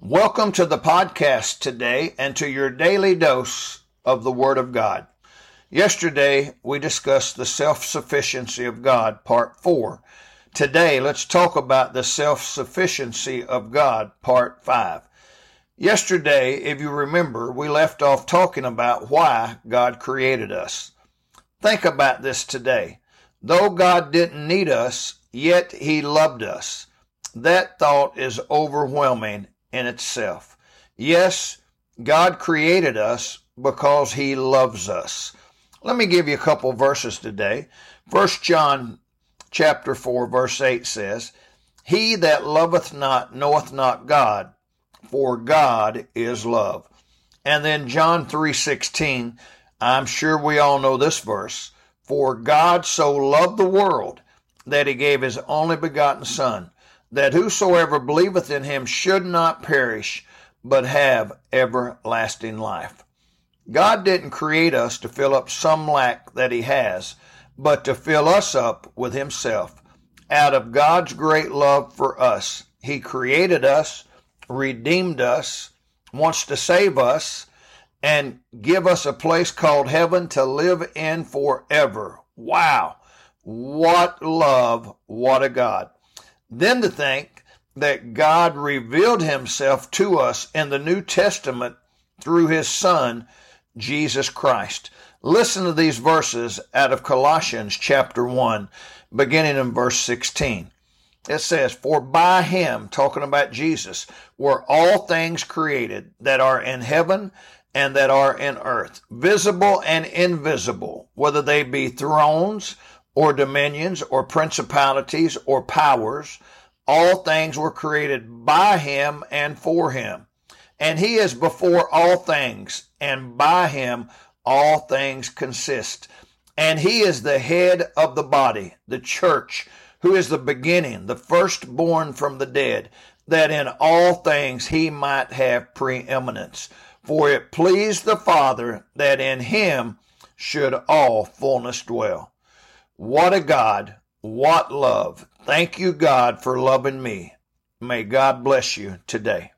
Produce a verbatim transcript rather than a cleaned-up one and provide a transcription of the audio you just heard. Welcome to the podcast today and to your daily dose of the Word of God. Yesterday, we discussed the self-sufficiency of God, part four. Today, let's talk about the self-sufficiency of God, part five. Yesterday, if you remember, we left off talking about why God created us. Think about this today. Though God didn't need us, yet He loved us. That thought is overwhelming in itself. Yes, God created us because He loves us. Let me give you a couple verses today. First John chapter four, verse eight says, "He that loveth not knoweth not God, for God is love." And then John three sixteen, I'm sure we all know this verse, "For God so loved the world that He gave His only begotten Son, that whosoever believeth in Him should not perish, but have everlasting life." God didn't create us to fill up some lack that He has, but to fill us up with Himself. Out of God's great love for us, He created us, redeemed us, wants to save us, and give us a place called heaven to live in forever. Wow! What love, what a God. Then to think that God revealed Himself to us in the New Testament through His Son, Jesus Christ. Listen to these verses out of Colossians chapter one, beginning in verse sixteen. It says, "For by Him," talking about Jesus, "were all things created that are in heaven and that are in earth, visible and invisible, whether they be thrones or dominions, or principalities, or powers. All things were created by Him and for Him. And He is before all things, and by Him all things consist. And He is the head of the body, the church, who is the beginning, the firstborn from the dead, that in all things He might have preeminence. For it pleased the Father that in Him should all fullness dwell." What a God, what love. Thank you, God, for loving me. May God bless you today.